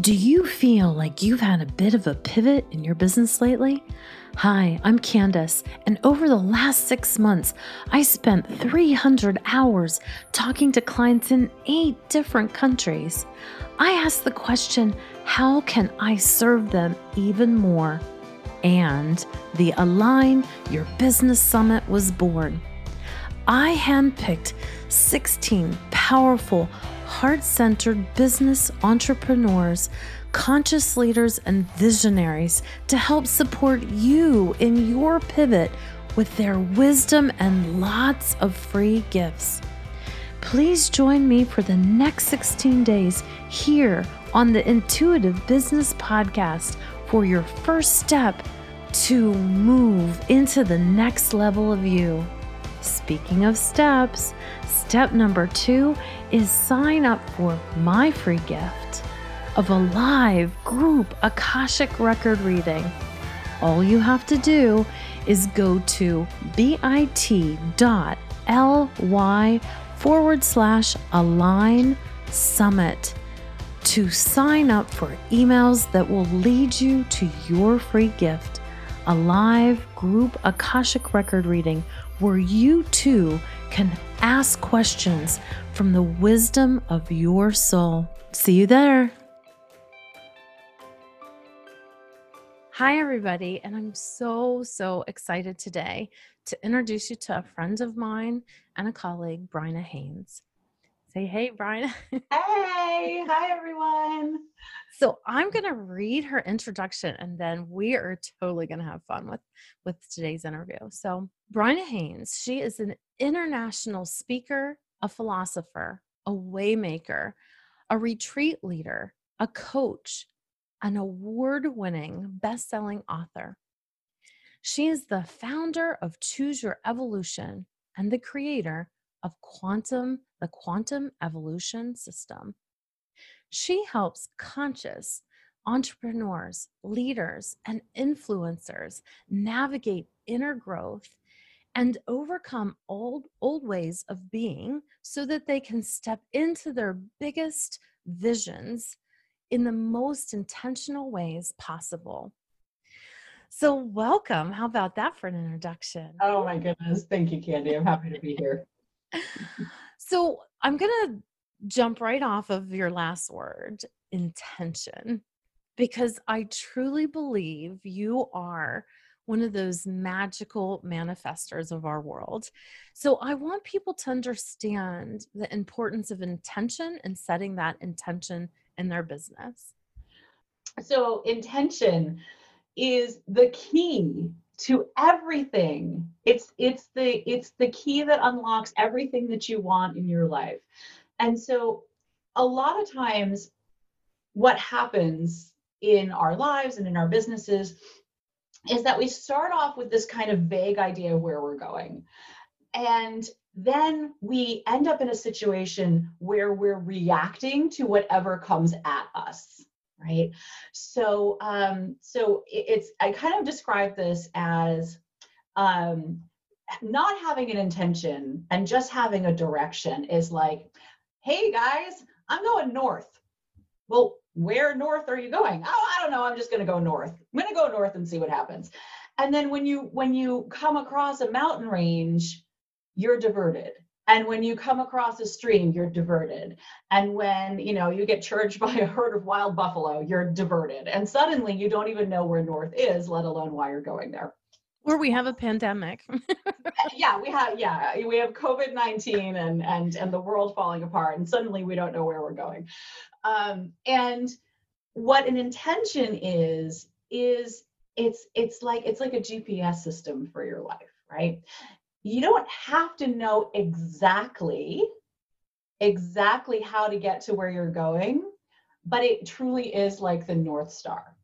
Do you feel like you've had a bit of a pivot in your business lately? Hi, I'm Candace, and over the last 6 months, I spent 300 hours talking to clients in 8 different countries. I asked the question, how can I serve them even more? And the Align Your Business Summit was born. I handpicked 16 powerful, heart-centered business entrepreneurs, conscious leaders, and visionaries to help support you in your pivot with their wisdom and lots of free gifts. Please join me for the next 16 days here on the Intuitive Business Podcast for your first step to move into the next level of you. Speaking of steps, step number 2 is sign up for my free gift of a live group Akashic Record Reading. All you have to do is go to bit.ly/Align Summit to sign up for emails that will lead you to your free gift, a live group Akashic Record Reading where you too can ask questions from the wisdom of your soul. See you there. Hi, everybody, and I'm so excited today to introduce you to a friend of mine and a colleague, Bryna Haynes. Say hey, Bryna. Hey, hi, everyone. So I'm going to read her introduction, and then we are totally going to have fun with today's interview. So Bryna Haynes, she is an international speaker, a philosopher, a waymaker, a retreat leader, a coach, an award-winning best-selling author. She is the founder of Choose Your Evolution and the creator of the Quantum Evolution System. She helps conscious entrepreneurs, leaders, and influencers navigate inner growth and overcome old ways of being so that they can step into their biggest visions in the most intentional ways possible. So welcome. How about that for an introduction? Oh my goodness. Thank you, Candy. I'm happy to be here. So I'm going to jump right off of your last word, intention, because I truly believe you are one of those magical manifestors of our world. So I want people to understand the importance of intention and setting that intention in their business. So intention is the key to everything. It's the key that unlocks everything that you want in your life. And so a lot of times what happens in our lives and in our businesses is that we start off with this kind of vague idea of where we're going. And then we end up in a situation where we're reacting to whatever comes at us, right? So I kind of describe this as not having an intention and just having a direction is like, hey guys, I'm going north. Well, where north are you going? Oh, I don't know, I'm just gonna go north. I'm gonna go north and see what happens. And then when you come across a mountain range, you're diverted. And when you come across a stream, you're diverted. And when, you get charged by a herd of wild buffalo, you're diverted. And suddenly you don't even know where north is, let alone why you're going there. Or we have a pandemic. We have COVID-19 and the world falling apart. And suddenly we don't know where we're going. And what an intention is it's like a GPS system for your life, right? You don't have to know exactly how to get to where you're going, but it truly is like the North Star,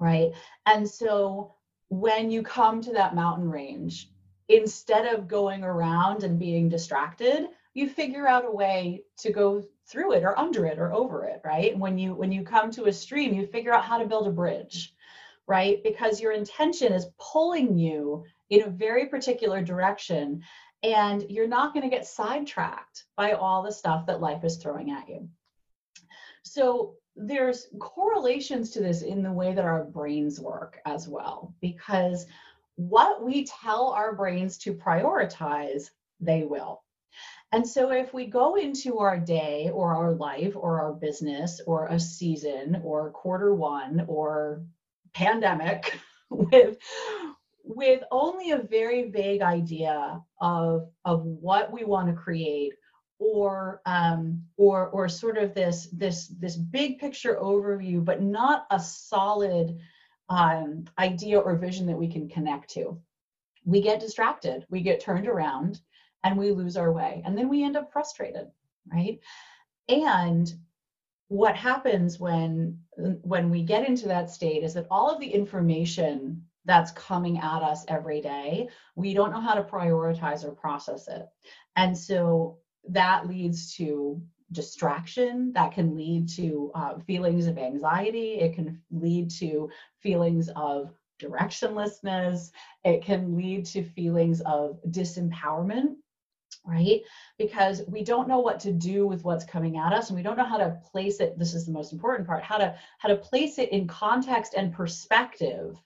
right? And so when you come to that mountain range, instead of going around and being distracted, you figure out a way to go through it or under it or over it, right? When you come to a stream, you figure out how to build a bridge, right? Because your intention is pulling you in a very particular direction, and you're not going to get sidetracked by all the stuff that life is throwing at you. So there's correlations to this in the way that our brains work as well, because what we tell our brains to prioritize, they will. And so if we go into our day or our life or our business or a season or quarter one or pandemic with only a very vague idea of what we want to create, or sort of this big picture overview, but not a solid idea or vision that we can connect to, we get distracted, we get turned around, and we lose our way, and then we end up frustrated, right? And what happens when we get into that state is that all of the information that's coming at us every day, we don't know how to prioritize or process it. And so that leads to distraction, that can lead to feelings of anxiety, it can lead to feelings of directionlessness, it can lead to feelings of disempowerment, right? Because we don't know what to do with what's coming at us, and we don't know how to place it. This is the most important part, how to place it in context and perspective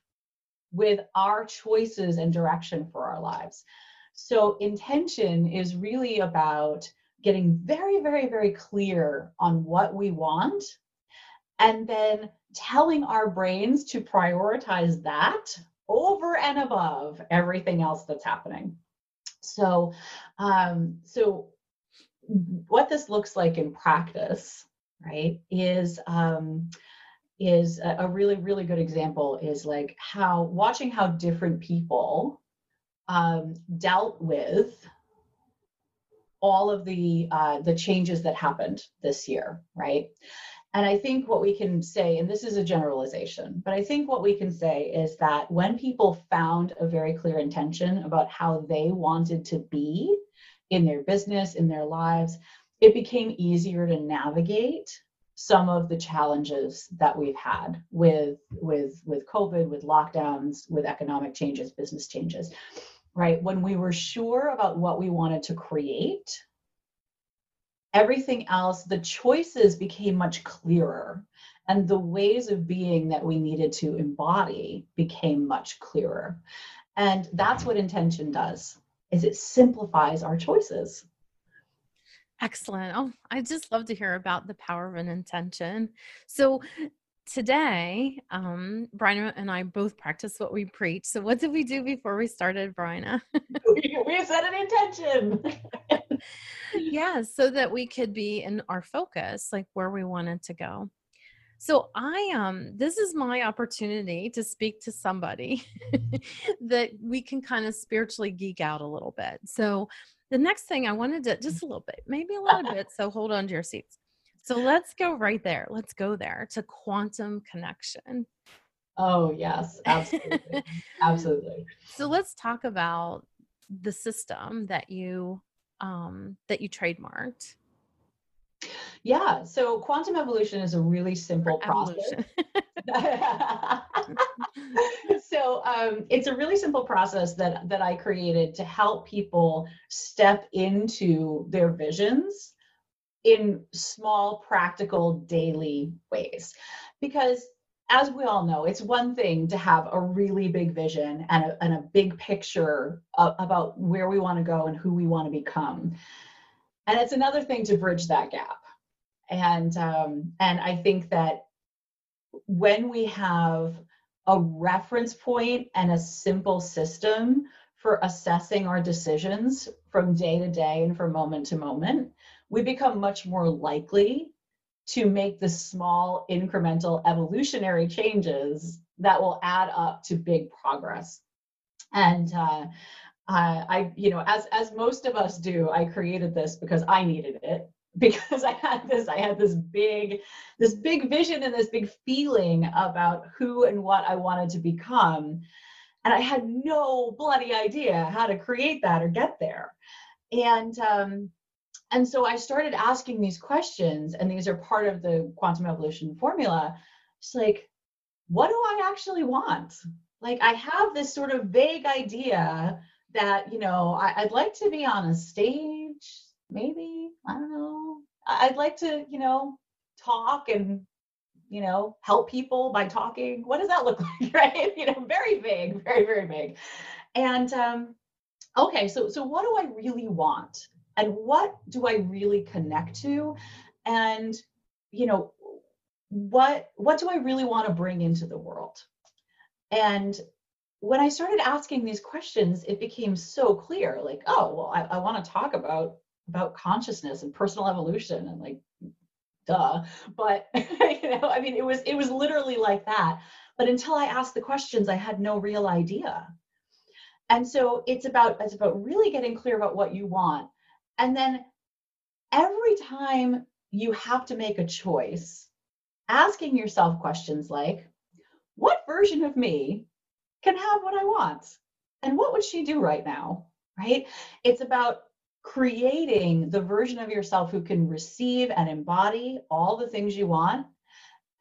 with our choices and direction for our lives. So intention is really about getting very, very, very clear on what we want, and then telling our brains to prioritize that over and above everything else that's happening. So what this looks like in practice, right, is a really, really good example is like watching how different people dealt with all of the changes that happened this year, right? And I think what we can say, and this is a generalization, but I think what we can say is that when people found a very clear intention about how they wanted to be in their business, in their lives, it became easier to navigate some of the challenges that we've had with COVID, with lockdowns, with economic changes, business changes, right? When we were sure about what we wanted to create, everything else, the choices became much clearer, and the ways of being that we needed to embody became much clearer. And that's what intention does, is it simplifies our choices. Excellent. Oh, I just love to hear about the power of an intention. So today, Bryna and I both practice what we preach. So what did we do before we started, Bryna? We set an intention. Yeah, so that we could be in our focus, like where we wanted to go. So this is my opportunity to speak to somebody that we can kind of spiritually geek out a little bit. So the next thing I wanted to, just a little bit, maybe a little bit, so hold on to your seats. So let's go right there. Let's go there to quantum connection. Oh, yes, absolutely. Absolutely. So let's talk about the system that you trademarked. Yeah. So quantum evolution is a really simple process. So it's a really simple process that I created to help people step into their visions in small, practical, daily ways. Because as we all know, it's one thing to have a really big vision and a big picture about where we want to go and who we want to become. And it's another thing to bridge that gap. And I think that when we have a reference point and a simple system for assessing our decisions from day to day and from moment to moment, we become much more likely to make the small incremental evolutionary changes that will add up to big progress. And as most of us do, I created this because I needed it, because I had this big vision and this big feeling about who and what I wanted to become. And I had no bloody idea how to create that or get there. And so I started asking these questions, and these are part of the quantum evolution formula. It's like, what do I actually want? Like, I have this sort of vague idea that, you know, I'd like to be on a stage, maybe, I don't know. I'd like to, you know, talk and you know, help people by talking. What does that look like, right? You know, very vague, very, very vague. And okay, so what do I really want? And what do I really connect to? And, you know, what do I really want to bring into the world? And when I started asking these questions, it became so clear, like, oh, well, I want to talk about consciousness and personal evolution and like, duh. But, you know, I mean, it was literally like that. But until I asked the questions, I had no real idea. And so it's about really getting clear about what you want. And then every time you have to make a choice, asking yourself questions like, what version of me can have what I want? And what would she do right now, right? It's about creating the version of yourself who can receive and embody all the things you want,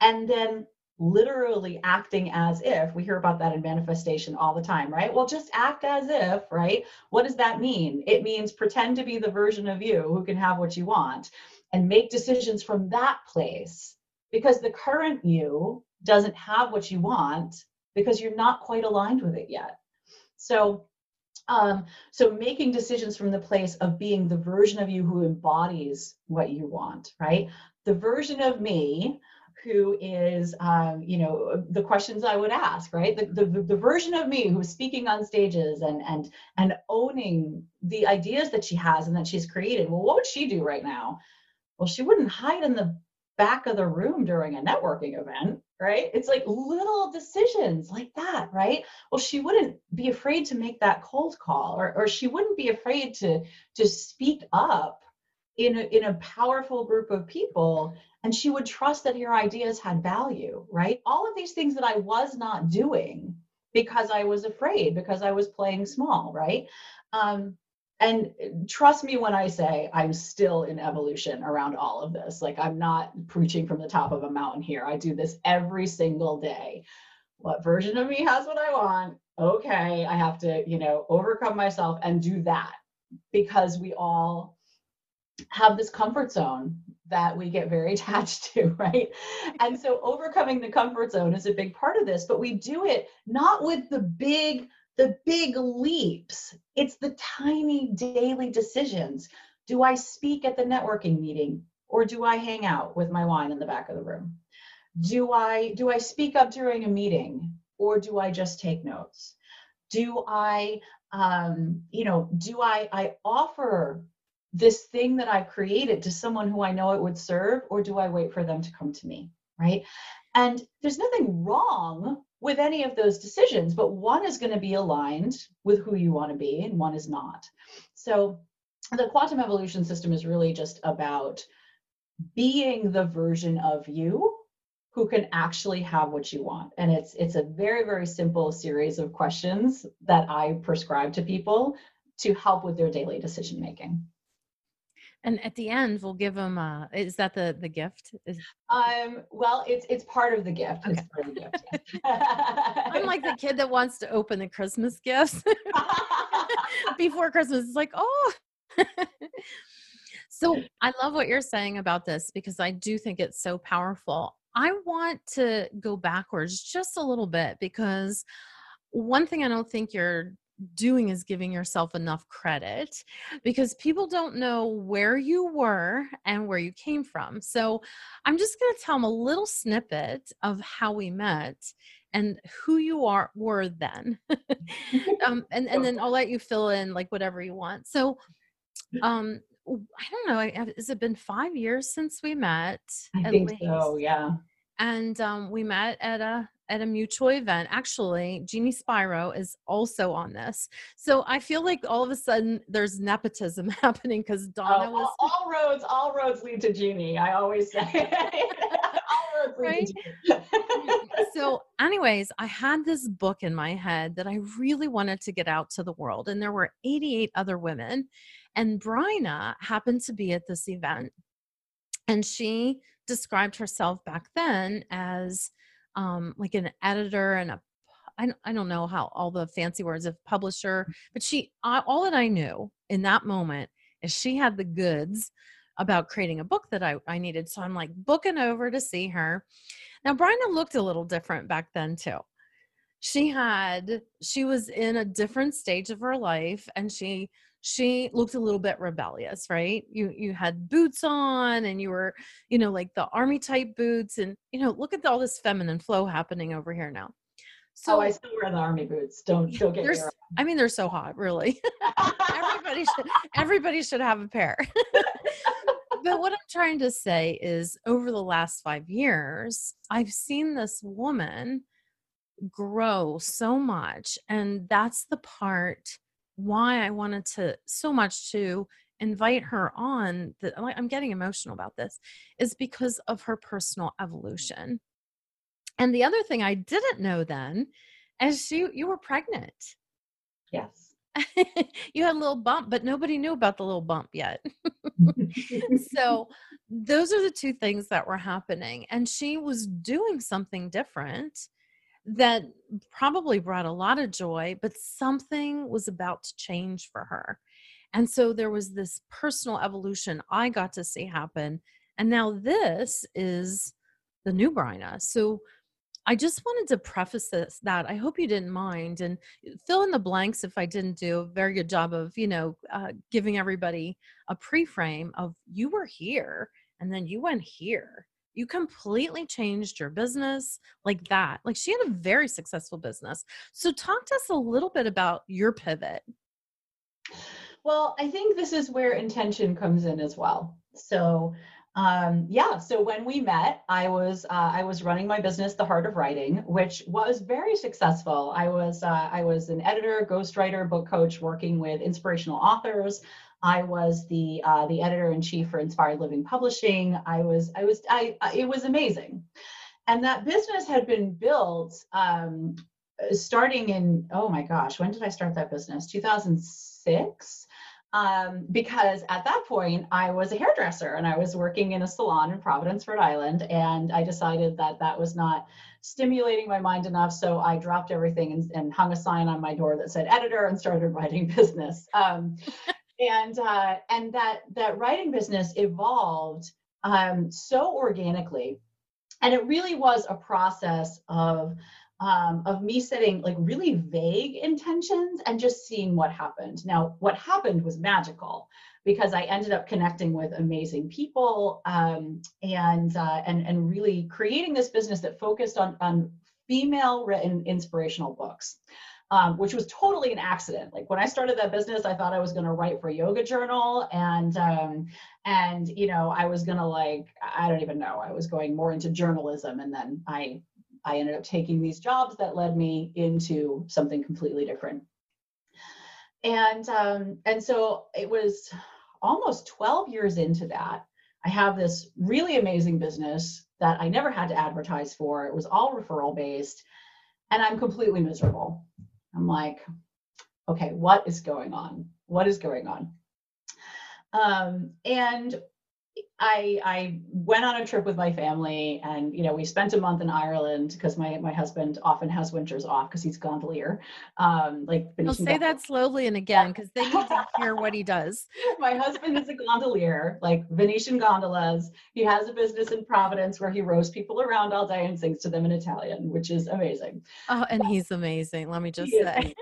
and then literally acting as if. We hear about that in manifestation all the time, right? Well, just act as if, right? What does that mean? It means pretend to be the version of you who can have what you want and make decisions from that place, because the current you doesn't have what you want because you're not quite aligned with it yet. So making decisions from the place of being the version of you who embodies what you want, right? The version of me who is, you know, the questions I would ask, right? The version of me who's speaking on stages and owning the ideas that she has and that she's created. Well, what would she do right now? Well, she wouldn't hide in the back of the room during a networking event, right? It's like little decisions like that, right? Well, she wouldn't be afraid to make that cold call, or she wouldn't be afraid to speak up in a powerful group of people, and she would trust that her ideas had value, right? All of these things that I was not doing because I was afraid, because I was playing small, right? And trust me when I say I'm still in evolution around all of this. Like, I'm not preaching from the top of a mountain here. I do this every single day. What version of me has what I want? Okay, I have to, you know, overcome myself and do that, because we all have this comfort zone that we get very attached to, right? And so overcoming the comfort zone is a big part of this, but we do it not with the big leaps. It's the tiny daily decisions. Do I speak at the networking meeting, or do I hang out with my wine in the back of the room? Do I speak up during a meeting, or do I just take notes? Do I offer this thing that I've created to someone who I know it would serve, or do I wait for them to come to me, right? And there's nothing wrong with any of those decisions, but one is going to be aligned with who you want to be and one is not. So the quantum evolution system is really just about being the version of you who can actually have what you want. And it's a very, very simple series of questions that I prescribe to people to help with their daily decision making. And at the end, we'll give them, is that the gift? Well, it's part of the gift. Okay. It's part of the gift, yeah. I'm like the kid that wants to open the Christmas gifts before Christmas. It's like, oh. So I love what you're saying about this, because I do think it's so powerful. I want to go backwards just a little bit, because one thing I don't think you're doing is giving yourself enough credit, because people don't know where you were and where you came from. So I'm just going to tell them a little snippet of how we met and who you were then. And then I'll let you fill in like whatever you want. So, I don't know, has it been 5 years since we met? I think so, yeah. And, we met at a mutual event. Actually, Jeannie Spiro is also on this. So I feel like all of a sudden there's nepotism happening, because Donna was... All roads lead to Jeannie, I always say. All roads lead to Jeannie. So anyways, I had this book in my head that I really wanted to get out to the world. And there were 88 other women. And Bryna happened to be at this event. And she described herself back then as... like an editor and I don't know how all the fancy words of publisher, but all that I knew in that moment is she had the goods about creating a book that I needed. So I'm like booking over to see her. Now, Bryna looked a little different back then too. She was in a different stage of her life, and she looked a little bit rebellious, right? You had boots on, and you were, like the army type boots, and look at all this feminine flow happening over here now. So I still wear the army boots. Don't get me wrong. I mean, they're so hot, really. Everybody should have a pair. But what I'm trying to say is, over the last 5 years, I've seen this woman grow so much. And that's the part why I wanted to so much to invite her on. That I'm getting emotional about this, is because of her personal evolution. And the other thing I didn't know then is you were pregnant. Yes. You had a little bump, but nobody knew about the little bump yet. So those are the two things that were happening. And she was doing something different that probably brought a lot of joy, but something was about to change for her. And so there was this personal evolution I got to see happen. And now this is the new Bryna. So I just wanted to preface this, that I hope you didn't mind, and fill in the blanks if I didn't do a very good job of, giving everybody a pre-frame of you were here and then you went here. You completely changed your business like that. Like, she had a very successful business. So talk to us a little bit about your pivot. Well, I think this is where intention comes in as well. So when we met, I was running my business, The Heart of Writing, which was very successful. I was an editor, ghostwriter, book coach, working with inspirational authors. I was the editor-in-chief for Inspired Living Publishing. It was amazing. And that business had been built, starting in, oh my gosh, when did I start that business? 2006. Because at that point I was a hairdresser and I was working in a salon in Providence, Rhode Island. And I decided that was not stimulating my mind enough. So I dropped everything and hung a sign on my door that said editor and started writing business. And that writing business evolved, so organically. And it really was a process of me setting like really vague intentions and just seeing what happened. Now, what happened was magical, because I ended up connecting with amazing people, and really creating this business that focused on female written inspirational books, which was totally an accident. Like, when I started that business, I thought I was going to write for a yoga journal, and I was going to, I don't even know, I was going more into journalism, and then I ended up taking these jobs that led me into something completely different. And so it was almost 12 years into that. I have this really amazing business that I never had to advertise for. It was all referral based, and I'm completely miserable. I'm like, okay, what is going on? What is going on? And I went on a trip with my family, and, we spent a month in Ireland, because my husband often has winters off because he's gondolier. I'll say that slowly and again, because they need to hear what he does. My husband is a gondolier, like Venetian gondolas. He has a business in Providence where he rows people around all day and sings to them in Italian, which is amazing. Oh, and he's amazing. Let me just say.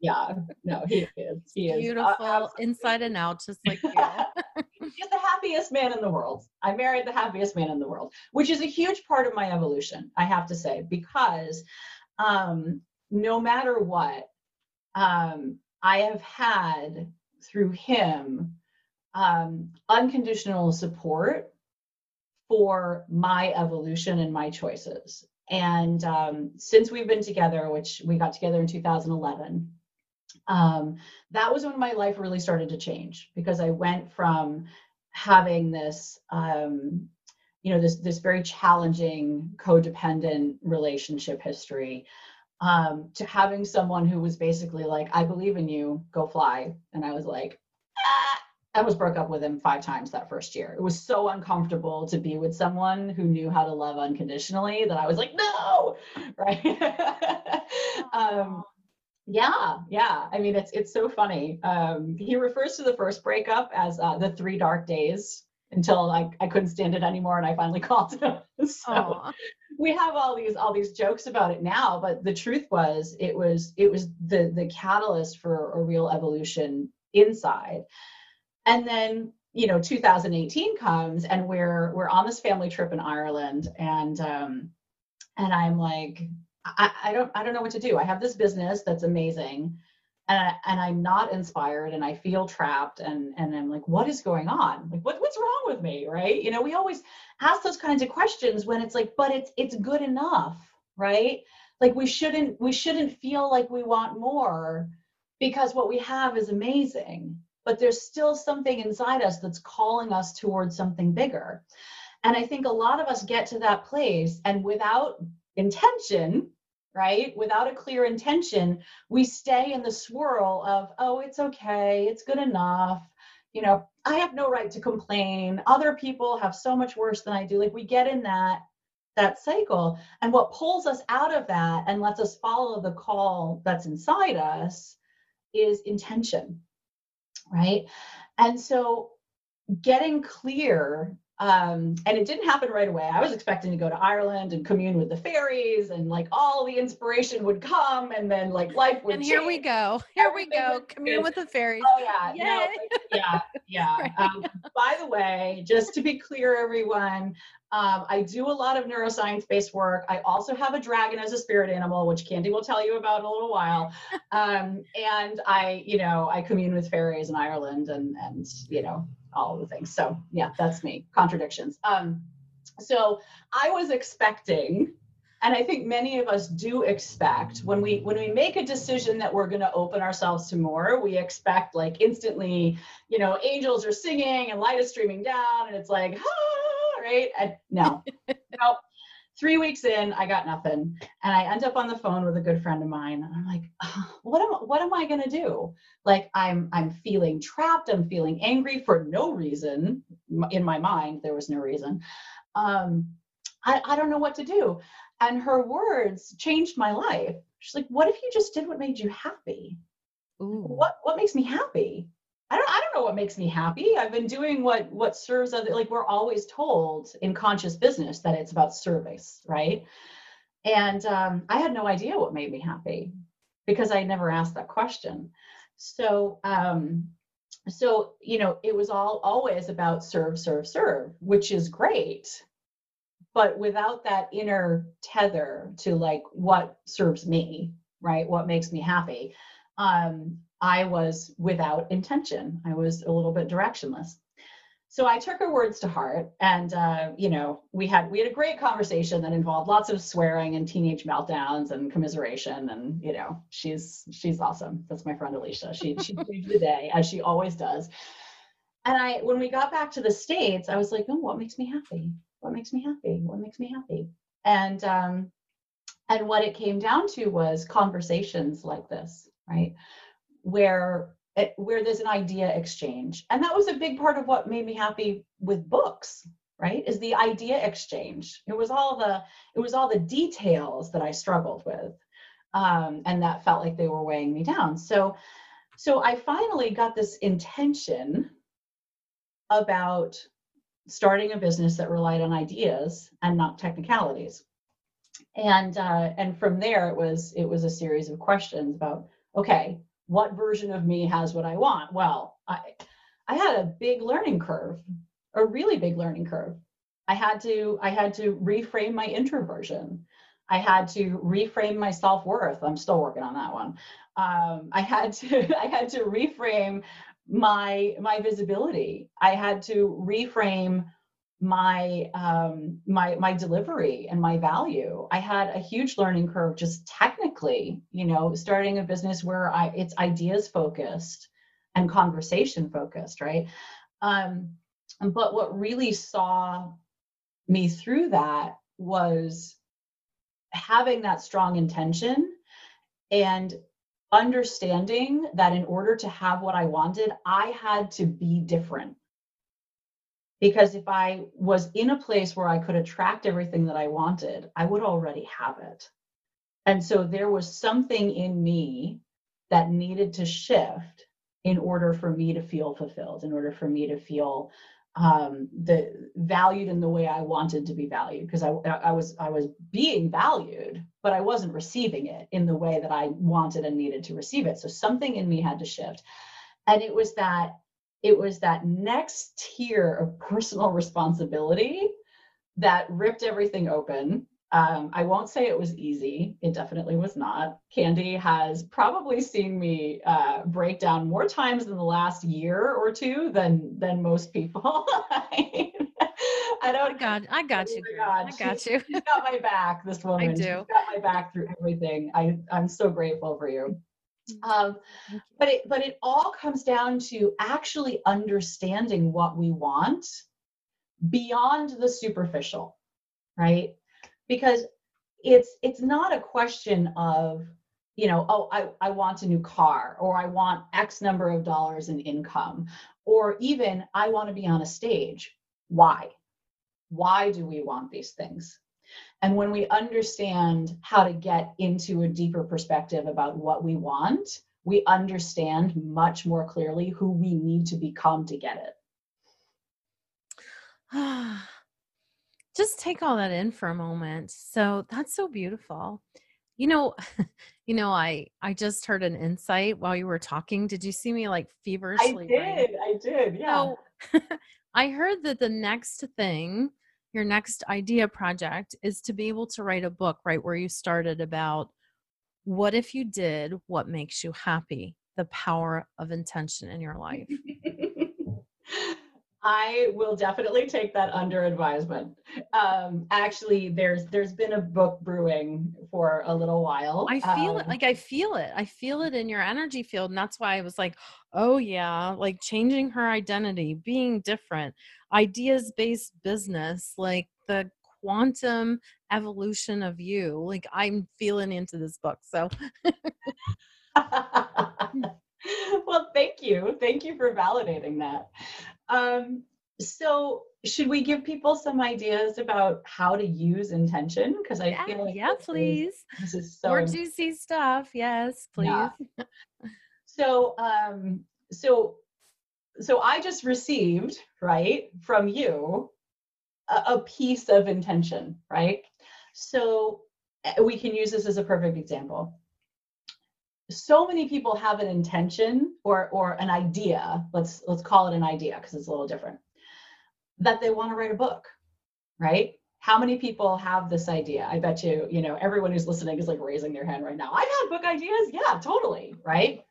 Yeah, no, he is. He is beautiful, inside and out, just like you. He's the happiest man in the world. I married the happiest man in the world, which is a huge part of my evolution, I have to say, because no matter what, I have had through him unconditional support for my evolution and my choices. And since we've been together, which we got together in 2011, that was when my life really started to change, because I went from having this, this very challenging codependent relationship history, to having someone who was basically like, I believe in you, go fly. And I was like, I was broke up with him 5 times that first year. It was so uncomfortable to be with someone who knew how to love unconditionally that I was like, no, right? Yeah. I mean, it's so funny. He refers to the first breakup as the 3 dark days. until I couldn't stand it anymore and I finally called him. So Aww. We have all these jokes about it now, but the truth was it was the catalyst for a real evolution inside. And then, 2018 comes and we're on this family trip in Ireland, and I'm like, I don't know what to do. I have this business that's amazing, and I'm not inspired, and I feel trapped, and I'm like, what is going on? Like, what's wrong with me, right? We always ask those kinds of questions when it's like, but it's good enough, right? Like we shouldn't feel like we want more because what we have is amazing, but there's still something inside us that's calling us towards something bigger. And I think a lot of us get to that place, and without intention, right? Without a clear intention, we stay in the swirl of, oh, it's okay, it's good enough. I have no right to complain. Other people have so much worse than I do. Like we get in that cycle, and what pulls us out of that and lets us follow the call that's inside us is intention, right? And so getting clear, and it didn't happen right away. I was expecting to go to Ireland and commune with the fairies, and like all the inspiration would come, and then like life would change. And here we go. Commune with the fairies. Oh yeah. No, yeah. Right. By the way, just to be clear, everyone, I do a lot of neuroscience-based work. I also have a dragon as a spirit animal, which Candy will tell you about in a little while. And I commune with fairies in Ireland and all the things. So yeah, that's me. Contradictions. So I was expecting, and I think many of us do expect, when we make a decision that we're going to open ourselves to more, we expect like instantly, angels are singing and light is streaming down, and it's like, ah, right? And no. 3 weeks in, I got nothing, and I end up on the phone with a good friend of mine, and I'm like, what am I gonna do? Like, I'm feeling trapped. I'm feeling angry for no reason. In my mind, there was no reason. I don't know what to do. And her words changed my life. She's like, what if you just did what made you happy? Ooh. What makes me happy? I don't know what makes me happy. I've been doing what serves other, like we're always told in conscious business that it's about service, right? And I had no idea what made me happy because I never asked that question. So, it was always about serve, which is great. But without that inner tether to like what serves me, right? What makes me happy? I was without intention. I was a little bit directionless. So I took her words to heart, and we had a great conversation that involved lots of swearing and teenage meltdowns and commiseration. And she's awesome. That's my friend Alicia. She changed the day, as she always does. And when we got back to the States, I was like, oh, what makes me happy? What makes me happy? What makes me happy? And what it came down to was conversations like this, right? Where there's an idea exchange. And that was a big part of what made me happy with books, right? Is the idea exchange. It was all the details that I struggled with. And that felt like they were weighing me down. So I finally got this intention about starting a business that relied on ideas and not technicalities. And from there, it was a series of questions about, okay, what version of me has what I want? Well, I had a big learning curve, a really big learning curve. I had to reframe my introversion. I had to reframe my self-worth. I'm still working on that one. I had to reframe my visibility. I had to reframe my delivery and my value. I had a huge learning curve just technically, starting a business where it's ideas focused and conversation focused, right? But what really saw me through that was having that strong intention and understanding that in order to have what I wanted, I had to be different. Because if I was in a place where I could attract everything that I wanted, I would already have it. And so there was something in me that needed to shift in order for me to feel fulfilled, in order for me to feel the valued in the way I wanted to be valued, because I was being valued, but I wasn't receiving it in the way that I wanted and needed to receive it. So something in me had to shift. And it was that next tier of personal responsibility that ripped everything open. I won't say it was easy. It definitely was not. Candy has probably seen me break down more times in the last year or two than most people. I got you. She's got my back, this woman. I do. She's got my back through everything. I'm so grateful for you. But it all comes down to actually understanding what we want beyond the superficial, right? Because it's not a question of, you know, oh, I want a new car, or I want X number of dollars in income, or even I want to be on a stage. Why? Why do we want these things? And when we understand how to get into a deeper perspective about what we want, we understand much more clearly who we need to become to get it. Just take all that in for a moment. So that's so beautiful. You know, I just heard an insight while you were talking. Did you see me like feverishly? I did. Yeah. So, I heard that the next thing, your next idea project, is to be able to write a book right where you started about what if you did what makes you happy, the power of intention in your life. I will definitely take that under advisement. Actually, there's been a book brewing for a little while. I feel it in your energy field. And that's why I was like, oh yeah, like changing her identity, being different, ideas-based business, like the quantum evolution of you. Like I'm feeling into this book. So well, thank you. Thank you for validating that. So should we give people some ideas about how to use intention? Because I feel like please. This is so more juicy stuff. Yes, please. Yeah. So I just received, right, from you a piece of intention, right? So we can use this as a perfect example. So many people have an intention or an idea, let's call it an idea because it's a little different, that they want to write a book, right? How many people have this idea? I bet you everyone who's listening is like raising their hand right now. I've had book ideas. Yeah, totally, right?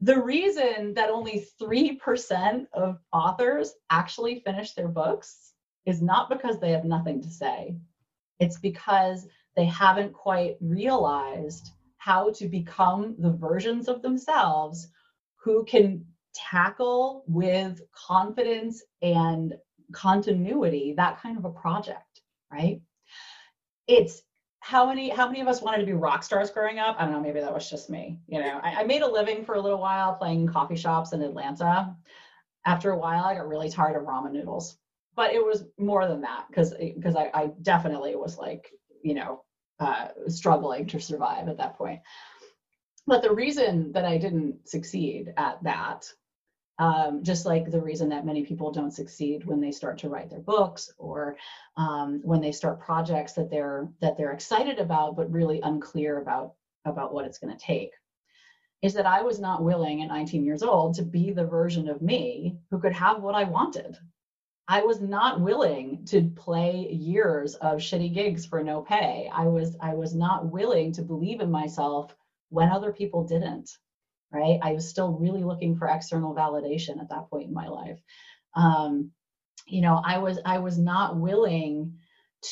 The reason that only 3% of authors actually finish their books is not because they have nothing to say. It's because they haven't quite realized how to become the versions of themselves who can tackle with confidence and continuity that kind of a project, right? It's how many of us wanted to be rock stars growing up? I don't know, maybe that was just me. You know, I made a living for a little while playing coffee shops in Atlanta. After a while, I got really tired of ramen noodles, but it was more than that because I definitely was like, you know, struggling to survive at that point. But the reason that I didn't succeed at that, just like the reason that many people don't succeed when they start to write their books or when they start projects that they're excited about but really unclear about what it's going to take, is that I was not willing at 19 years old to be the version of me who could have what I wanted. I was not willing to play years of shitty gigs for no pay. I was not willing to believe in myself when other people didn't, right? I was still really looking for external validation at that point in my life. I was not willing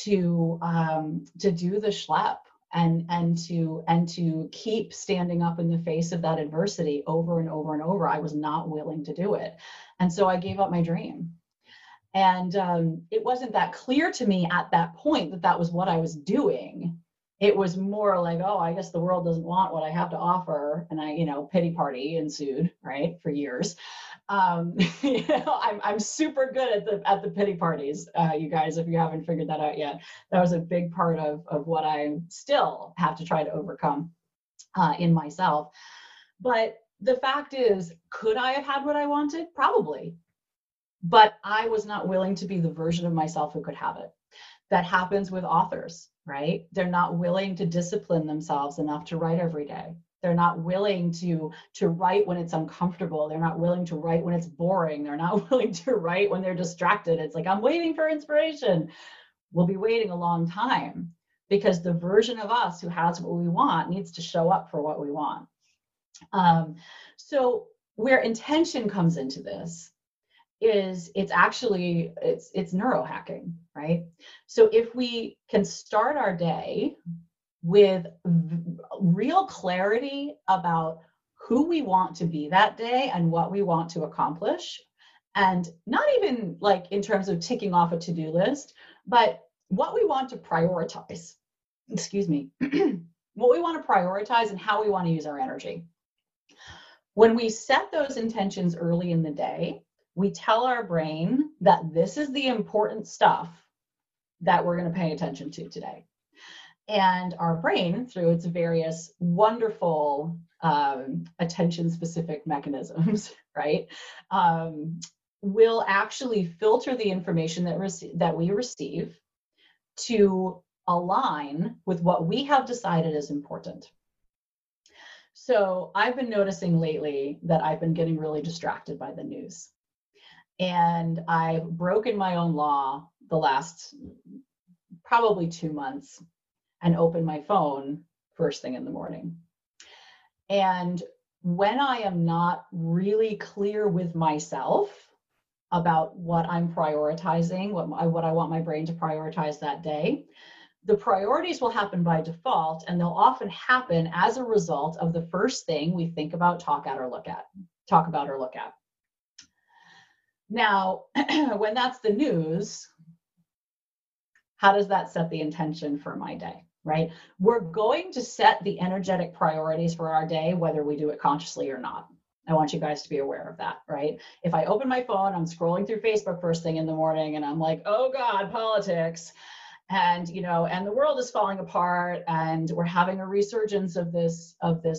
to do the schlep and to keep standing up in the face of that adversity over and over and over. I was not willing to do it. And so I gave up my dream. And it wasn't that clear to me at that point that was what I was doing. It was more like, oh, I guess the world doesn't want what I have to offer. And pity party ensued, right, for years. I'm super good at the pity parties, you guys, if you haven't figured that out yet. That was a big part of what I still have to try to overcome in myself. But the fact is, could I have had what I wanted? Probably. but I was not willing to be the version of myself who could have it. That happens with authors, right? They're not willing to discipline themselves enough to write every day. They're not willing to write when it's uncomfortable. They're not willing to write when it's boring. They're not willing to write when they're distracted. It's like, I'm waiting for inspiration. We'll be waiting a long time because the version of us who has what we want needs to show up for what we want. So where intention comes into this is it's neurohacking, right? So if we can start our day with real clarity about who we want to be that day and what we want to accomplish, and not even like in terms of ticking off a to-do list, but what we want to prioritize, what we want to prioritize and how we want to use our energy. When we set those intentions early in the day, we tell our brain that this is the important stuff that we're going to pay attention to today. And our brain, through its various wonderful attention-specific mechanisms, right, will actually filter the information that we receive to align with what we have decided is important. So I've been noticing lately that I've been getting really distracted by the news. And I've broken my own law the last probably 2 months and opened my phone first thing in the morning. And when I am not really clear with myself about what I'm prioritizing, what I want my brain to prioritize that day, the priorities will happen by default, and they'll often happen as a result of the first thing we think about, talk about or look at. Now, when that's the news, how does that set the intention for my day, right? We're going to set the energetic priorities for our day, whether we do it consciously or not. I want you guys to be aware of that, right? If I open my phone, I'm scrolling through Facebook first thing in the morning, and I'm like, oh God, politics. And, you know, and the world is falling apart, and we're having a resurgence of this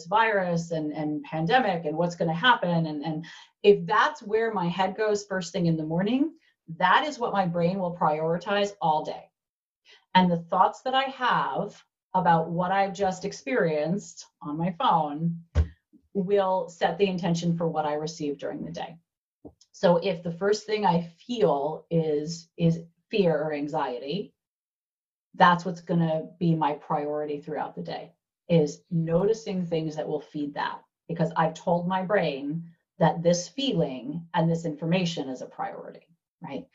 virus and pandemic, and what's going to happen. And if that's where my head goes first thing in the morning, that is what my brain will prioritize all day. And the thoughts that I have about what I've just experienced on my phone will set the intention for what I receive during the day. So if the first thing I feel is fear or anxiety, that's what's going to be my priority throughout the day, is noticing things that will feed that, because I've told my brain that this feeling and this information is a priority, right?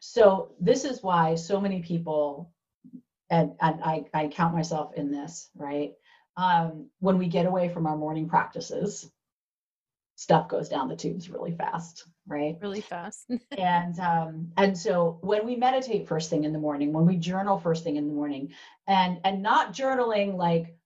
So this is why so many people, and I count myself in this, right? When we get away from our morning practices, stuff goes down the tubes really fast, right? Really fast. And so when we meditate first thing in the morning, when we journal first thing in the morning, and not journaling like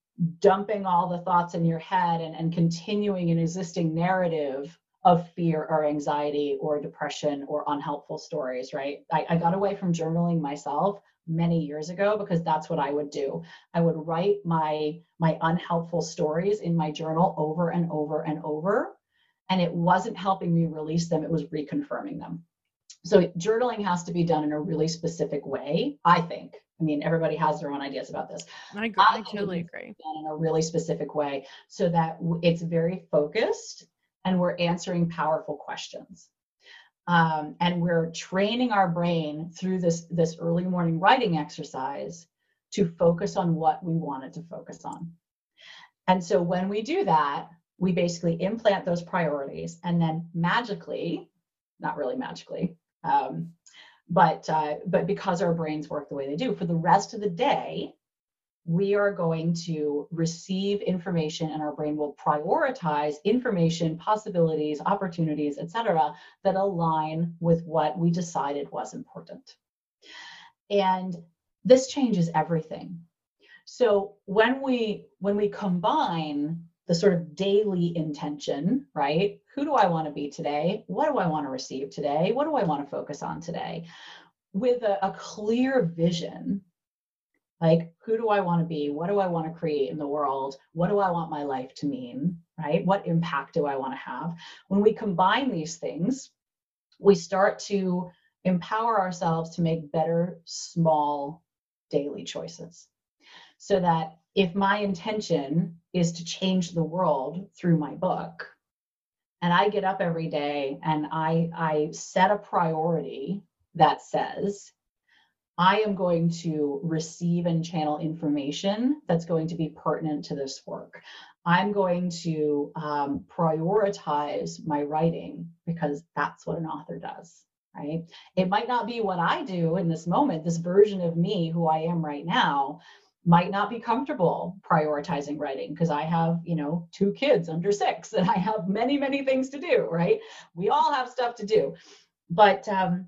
dumping all the thoughts in your head and continuing an existing narrative of fear or anxiety or depression or unhelpful stories, right? I got away from journaling myself many years ago because that's what I would do. I would write my unhelpful stories in my journal over and over and over. And it wasn't helping me release them, it was reconfirming them. So journaling has to be done in a really specific way, I think. I mean, everybody has their own ideas about this. I totally agree. Done in a really specific way so that it's very focused and we're answering powerful questions. And we're training our brain through this early morning writing exercise to focus on what we want it to focus on. And so when we do that, we basically implant those priorities, and then magically, not really magically, but because our brains work the way they do, for the rest of the day, we are going to receive information, and our brain will prioritize information, possibilities, opportunities, etc., that align with what we decided was important. And this changes everything. So when we combine the sort of daily intention, right? Who do I want to be today? What do I want to receive today? What do I want to focus on today? With a clear vision, like who do I want to be? What do I want to create in the world? What do I want my life to mean, right? What impact do I want to have? When we combine these things, we start to empower ourselves to make better, small, daily choices. So that if my intention is to change the world through my book, and I get up every day and I set a priority that says, I am going to receive and channel information that's going to be pertinent to this work. I'm going to prioritize my writing because that's what an author does, right? It might not be what I do in this moment. This version of me, who I am right now, might not be comfortable prioritizing writing because I have, you know, 2 kids under 6 and I have many, many things to do, right? We all have stuff to do. But the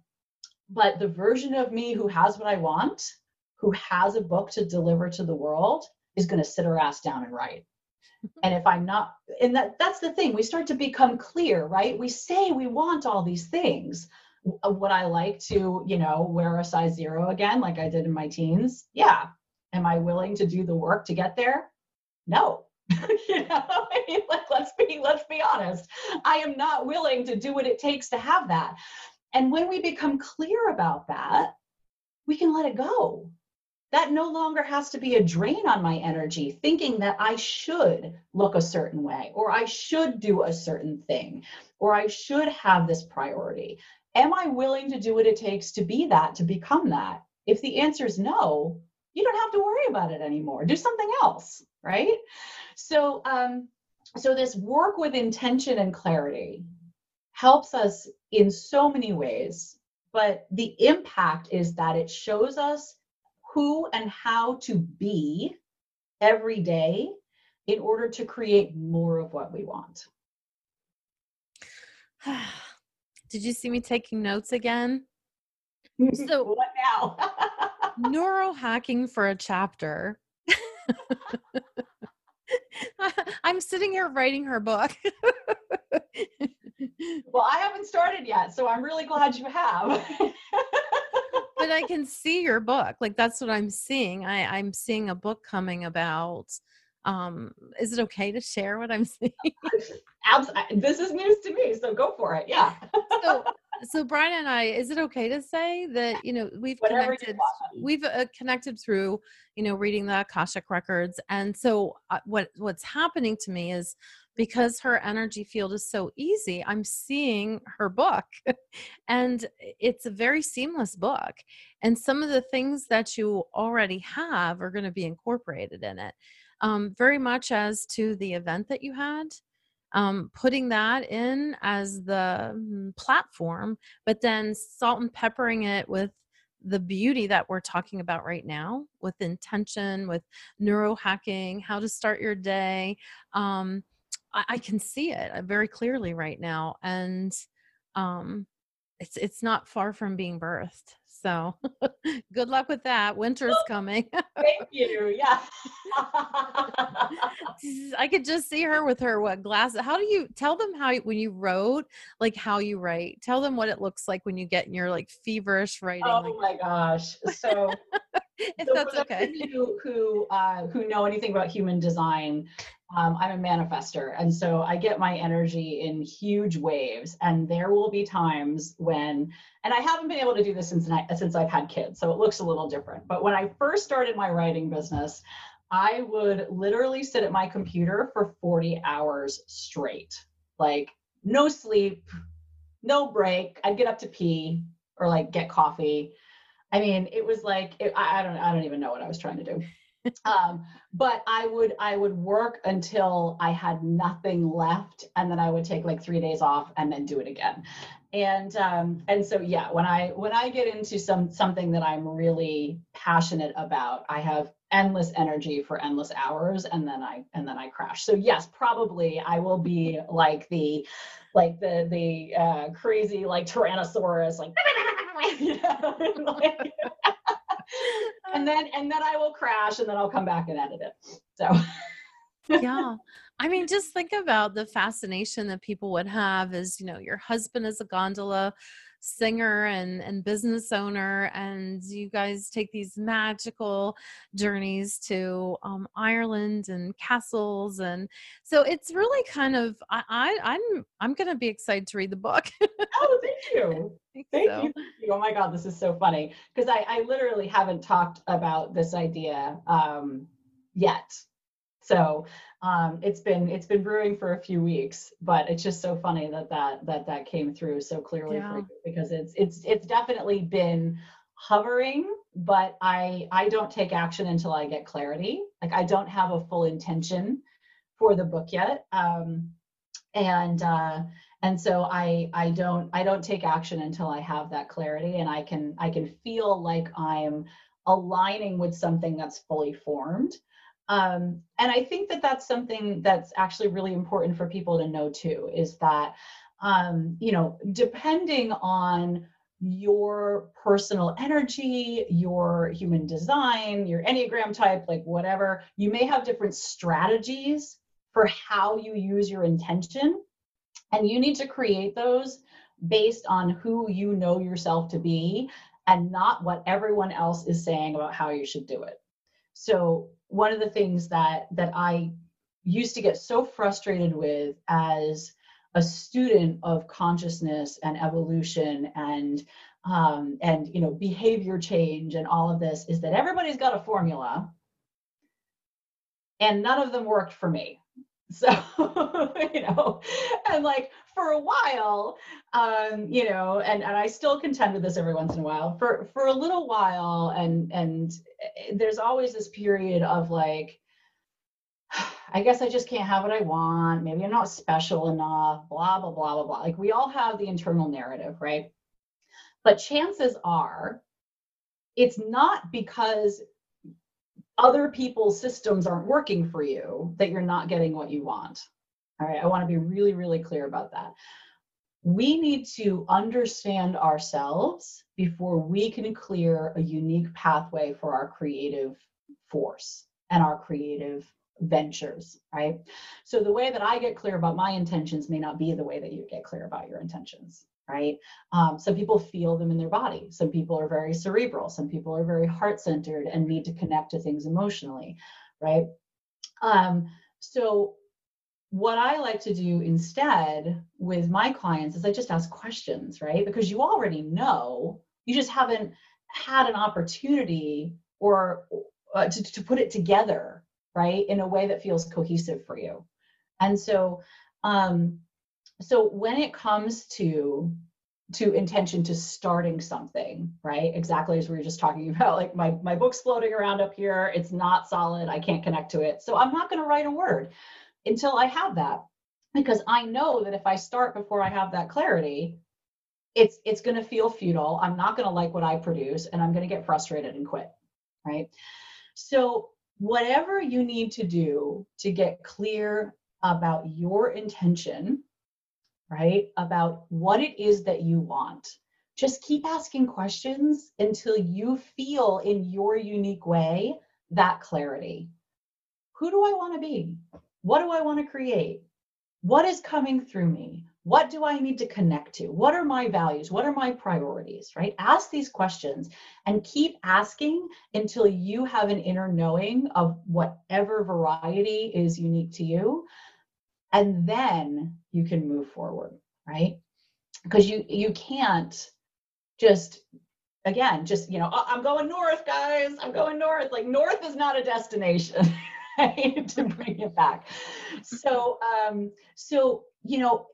version of me who has what I want, who has a book to deliver to the world, is going to sit her ass down and write. And if I'm not, and that's the thing, we start to become clear, right? We say we want all these things. Would I like to, you know, wear a size 0 again, like I did in my teens? Yeah. Am I willing to do the work to get there? No. You know, I mean, let's be honest. I am not willing to do what it takes to have that. And when we become clear about that, we can let it go. That no longer has to be a drain on my energy, thinking that I should look a certain way, or I should do a certain thing, or I should have this priority. Am I willing to do what it takes to be that, to become that? If the answer is no, you don't have to worry about it anymore. Do something else, right? So this work with intention and clarity helps us in so many ways, but the impact is that it shows us who and how to be every day in order to create more of what we want. Did you see me taking notes again? So what now? Neurohacking for a chapter. I'm sitting here writing her book. Well, I haven't started yet, so I'm really glad you have. But I can see your book. Like, that's what I'm seeing. I'm seeing a book coming about. Is it okay to share what I'm seeing? This is news to me, so go for it. Yeah. So Bryna and I, is it okay to say that, you know, we've connected through, you know, reading the Akashic records. And so what's happening to me is, because her energy field is so easy, I'm seeing her book and it's a very seamless book. And some of the things that you already have are going to be incorporated in it. Very much as to the event that you had, putting that in as the platform, but then salt and peppering it with the beauty that we're talking about right now, with intention, with neurohacking, how to start your day. I can see it very clearly right now. And it's not far from being birthed. So good luck with that. Winter's coming. Thank you. Yeah. I could just see her with her glasses. How do you tell them when you wrote, like how you write, tell them what it looks like when you get in your like feverish writing. Oh my gosh. So if so that's okay. Who know anything about human design, I'm a manifester. And so I get my energy in huge waves, and there will be times when, and I haven't been able to do this since I've had kids, so it looks a little different. But when I first started my writing business, I would literally sit at my computer for 40 hours straight, like no sleep, no break. I'd get up to pee or like get coffee. I mean, it was like, I don't even know what I was trying to do. But I would work until I had nothing left, and then I would take like 3 days off and then do it again. And so, yeah, when I get into something that I'm really passionate about, I have endless energy for endless hours, and then I crash. So yes, probably I will be like the crazy, like Tyrannosaurus, like, you know, like And then I will crash, and then I'll come back and edit it. So, yeah, I mean, just think about the fascination that people would have is, you know, your husband is a gondola singer and business owner, and you guys take these magical journeys to Ireland and castles. And so it's really kind of, I'm going to be excited to read the book. Oh, thank you. Thank you. Oh my God, this is so funny. Because I literally haven't talked about this idea yet. So it's been brewing for a few weeks, but it's just so funny that came through so clearly for you, because it's definitely been hovering, but I don't take action until I get clarity. Like, I don't have a full intention for the book yet. And so I don't take action until I have that clarity, and I can feel like I'm aligning with something that's fully formed. And I think that that's something that's actually really important for people to know too, is that, depending on your personal energy, your human design, your Enneagram type, like whatever, you may have different strategies for how you use your intention, and you need to create those based on who you know yourself to be and not what everyone else is saying about how you should do it. So one of the things that I used to get so frustrated with as a student of consciousness and evolution and behavior change and all of this, is that everybody's got a formula, and none of them worked for me. So, and like for a while, and I still contend with this every once in a while for a little while. And there's always this period of like, I guess I just can't have what I want. Maybe I'm not special enough, blah, blah, blah, blah, blah. Like, we all have the internal narrative, right? But chances are it's not because other people's systems aren't working for you that you're not getting what you want. All right. I want to be really, really clear about that. We need to understand ourselves before we can clear a unique pathway for our creative force and our creative ventures, right? So the way that I get clear about my intentions may not be the way that you get clear about your intentions. Right? Some people feel them in their body. Some people are very cerebral. Some people are very heart-centered and need to connect to things emotionally, right? So what I like to do instead with my clients is I just ask questions, right? Because you already know, you just haven't had an opportunity or to put it together, right? In a way that feels cohesive for you. And so, so when it comes to intention, to starting something, right? Exactly as we were just talking about, like my book's floating around up here. It's not solid. I can't connect to it. So I'm not going to write a word until I have that, because I know that if I start before I have that clarity, it's going to feel futile. I'm not going to like what I produce, and I'm going to get frustrated and quit, right? So whatever you need to do to get clear about your intention, right? About what it is that you want. Just keep asking questions until you feel in your unique way that clarity. Who do I want to be? What do I want to create? What is coming through me? What do I need to connect to? What are my values? What are my priorities, right? Ask these questions and keep asking until you have an inner knowing of whatever variety is unique to you. And then you can move forward, right? Because you can't just I'm going north, guys. I'm going north. Like, north is not a destination, right? To bring it back. So,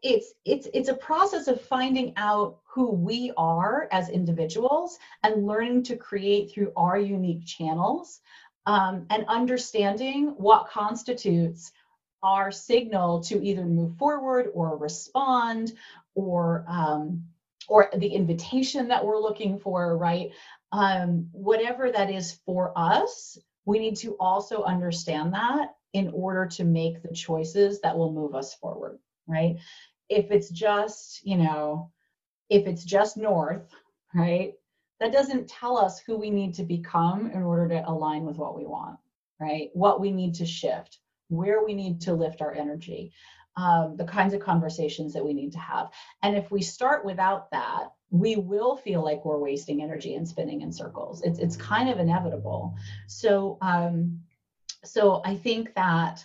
it's a process of finding out who we are as individuals and learning to create through our unique channels, and understanding what constitutes our signal to either move forward or respond or the invitation that we're looking for, right? Whatever that is for us, we need to also understand that in order to make the choices that will move us forward, right? If it's just north, right? That doesn't tell us who we need to become in order to align with what we want, right? What we need to shift, where we need to lift our energy. the kinds of conversations that we need to have. And if we start without that, we will feel like we're wasting energy and spinning in circles. It's kind of inevitable. So I think that,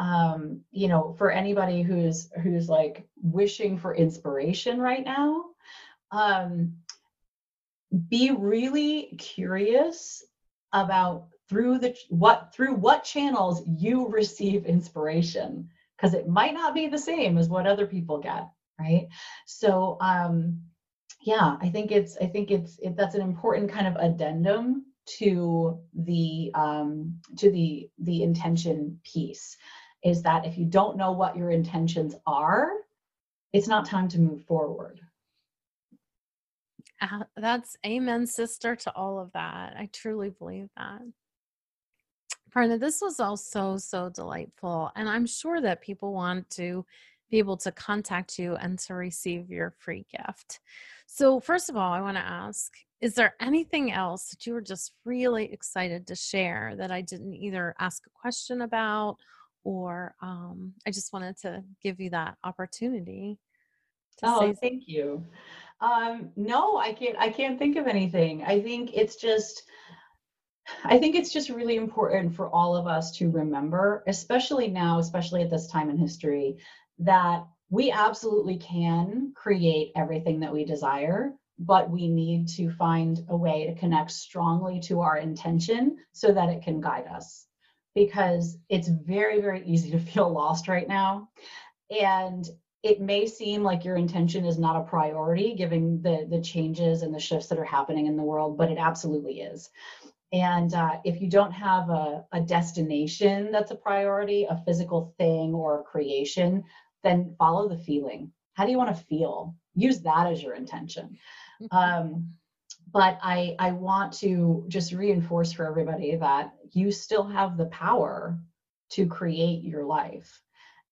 you know, for anybody who's like wishing for inspiration right now, be really curious about through what channels you receive inspiration, because it might not be the same as what other people get, right? So yeah, I think that's an important kind of addendum to the intention piece, is that if you don't know what your intentions are, it's not time to move forward. That's amen, sister, to all of that. I truly believe that. Bryna, this was all so delightful. And I'm sure that people want to be able to contact you and to receive your free gift. So first of all, I want to ask, is there anything else that you were just really excited to share that I didn't either ask a question about, or I just wanted to give you that opportunity to say something? Thank you. No, I can't think of anything. I think it's just really important for all of us to remember, especially now, especially at this time in history, that we absolutely can create everything that we desire, but we need to find a way to connect strongly to our intention so that it can guide us, because it's very, very easy to feel lost right now. And it may seem like your intention is not a priority given the changes and the shifts that are happening in the world, but it absolutely is. And if you don't have a destination that's a priority, a physical thing or a creation, then follow the feeling. How do you want to feel? Use that as your intention. But I want to just reinforce for everybody that you still have the power to create your life.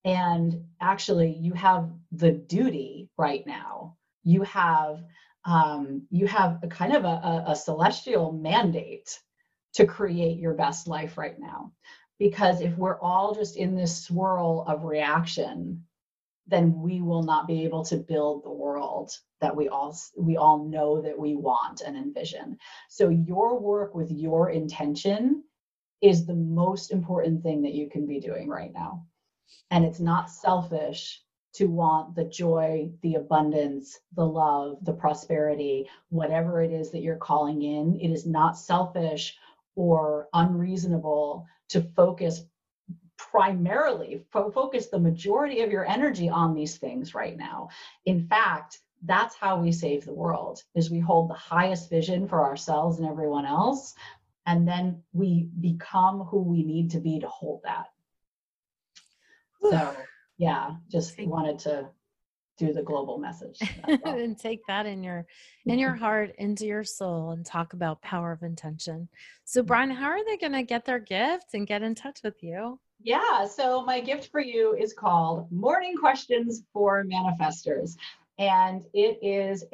And actually, you have the duty right now. You have a kind of a celestial mandate to create your best life right now. Because if we're all just in this swirl of reaction, then we will not be able to build the world that we all know that we want and envision. So your work with your intention is the most important thing that you can be doing right now. And it's not selfish to want the joy, the abundance, the love, the prosperity, whatever it is that you're calling in. It is not selfish or unreasonable to focus the majority of your energy on these things right now. In fact, that's how we save the world, is we hold the highest vision for ourselves and everyone else, and then we become who we need to be to hold that. So yeah, just wanted to do the global message. And take that in your heart, into your soul, and talk about power of intention. So Bryna, how are they going to get their gift and get in touch with you? Yeah. So my gift for you is called Morning Questions for Manifestors. And it is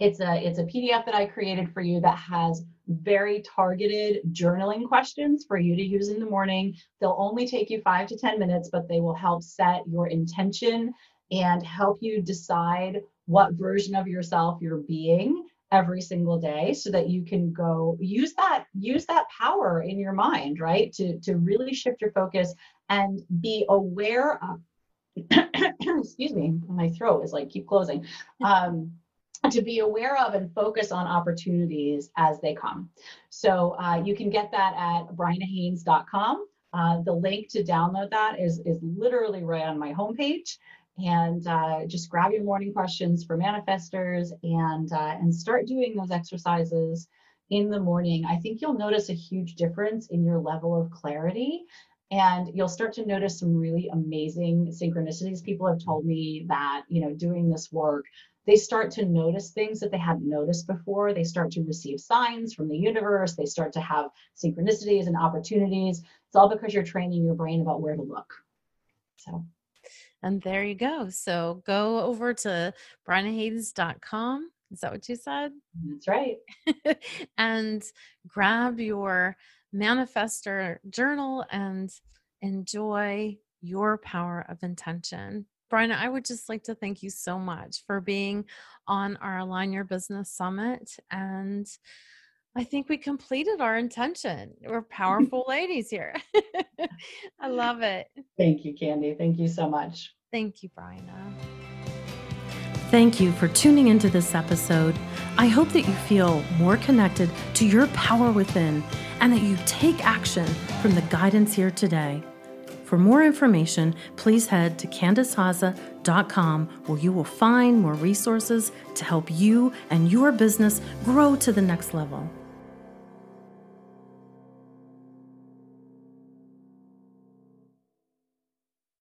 it's a PDF that I created for you that has very targeted journaling questions for you to use in the morning. They'll only take you 5 to 10 minutes, but they will help set your intention and help you decide what version of yourself you're being every single day, so that you can go use that power in your mind, right? To really shift your focus and be aware of, excuse me, my throat is like, keep closing. To be aware of and focus on opportunities as they come. So you can get that at brynahaynes.com. The link to download that is literally right on my homepage. And just grab your morning questions for manifestors and start doing those exercises in the morning. I think you'll notice a huge difference in your level of clarity, and you'll start to notice some really amazing synchronicities. People have told me that, you know, doing this work, they start to notice things that they hadn't noticed before. They start to receive signs from the universe. They start to have synchronicities and opportunities. It's all because you're training your brain about where to look. So, and there you go. So go over to brynahaynes.com. Is that what you said? That's right. And grab your manifestor journal and enjoy your power of intention. Bryna, I would just like to thank you so much for being on our Align Your Business Summit. And I think we completed our intention. We're powerful ladies here. I love it. Thank you, Candy. Thank you so much. Thank you, Bryna. Thank you for tuning into this episode. I hope that you feel more connected to your power within and that you take action from the guidance here today. For more information, please head to CandiceHozza.com, where you will find more resources to help you and your business grow to the next level.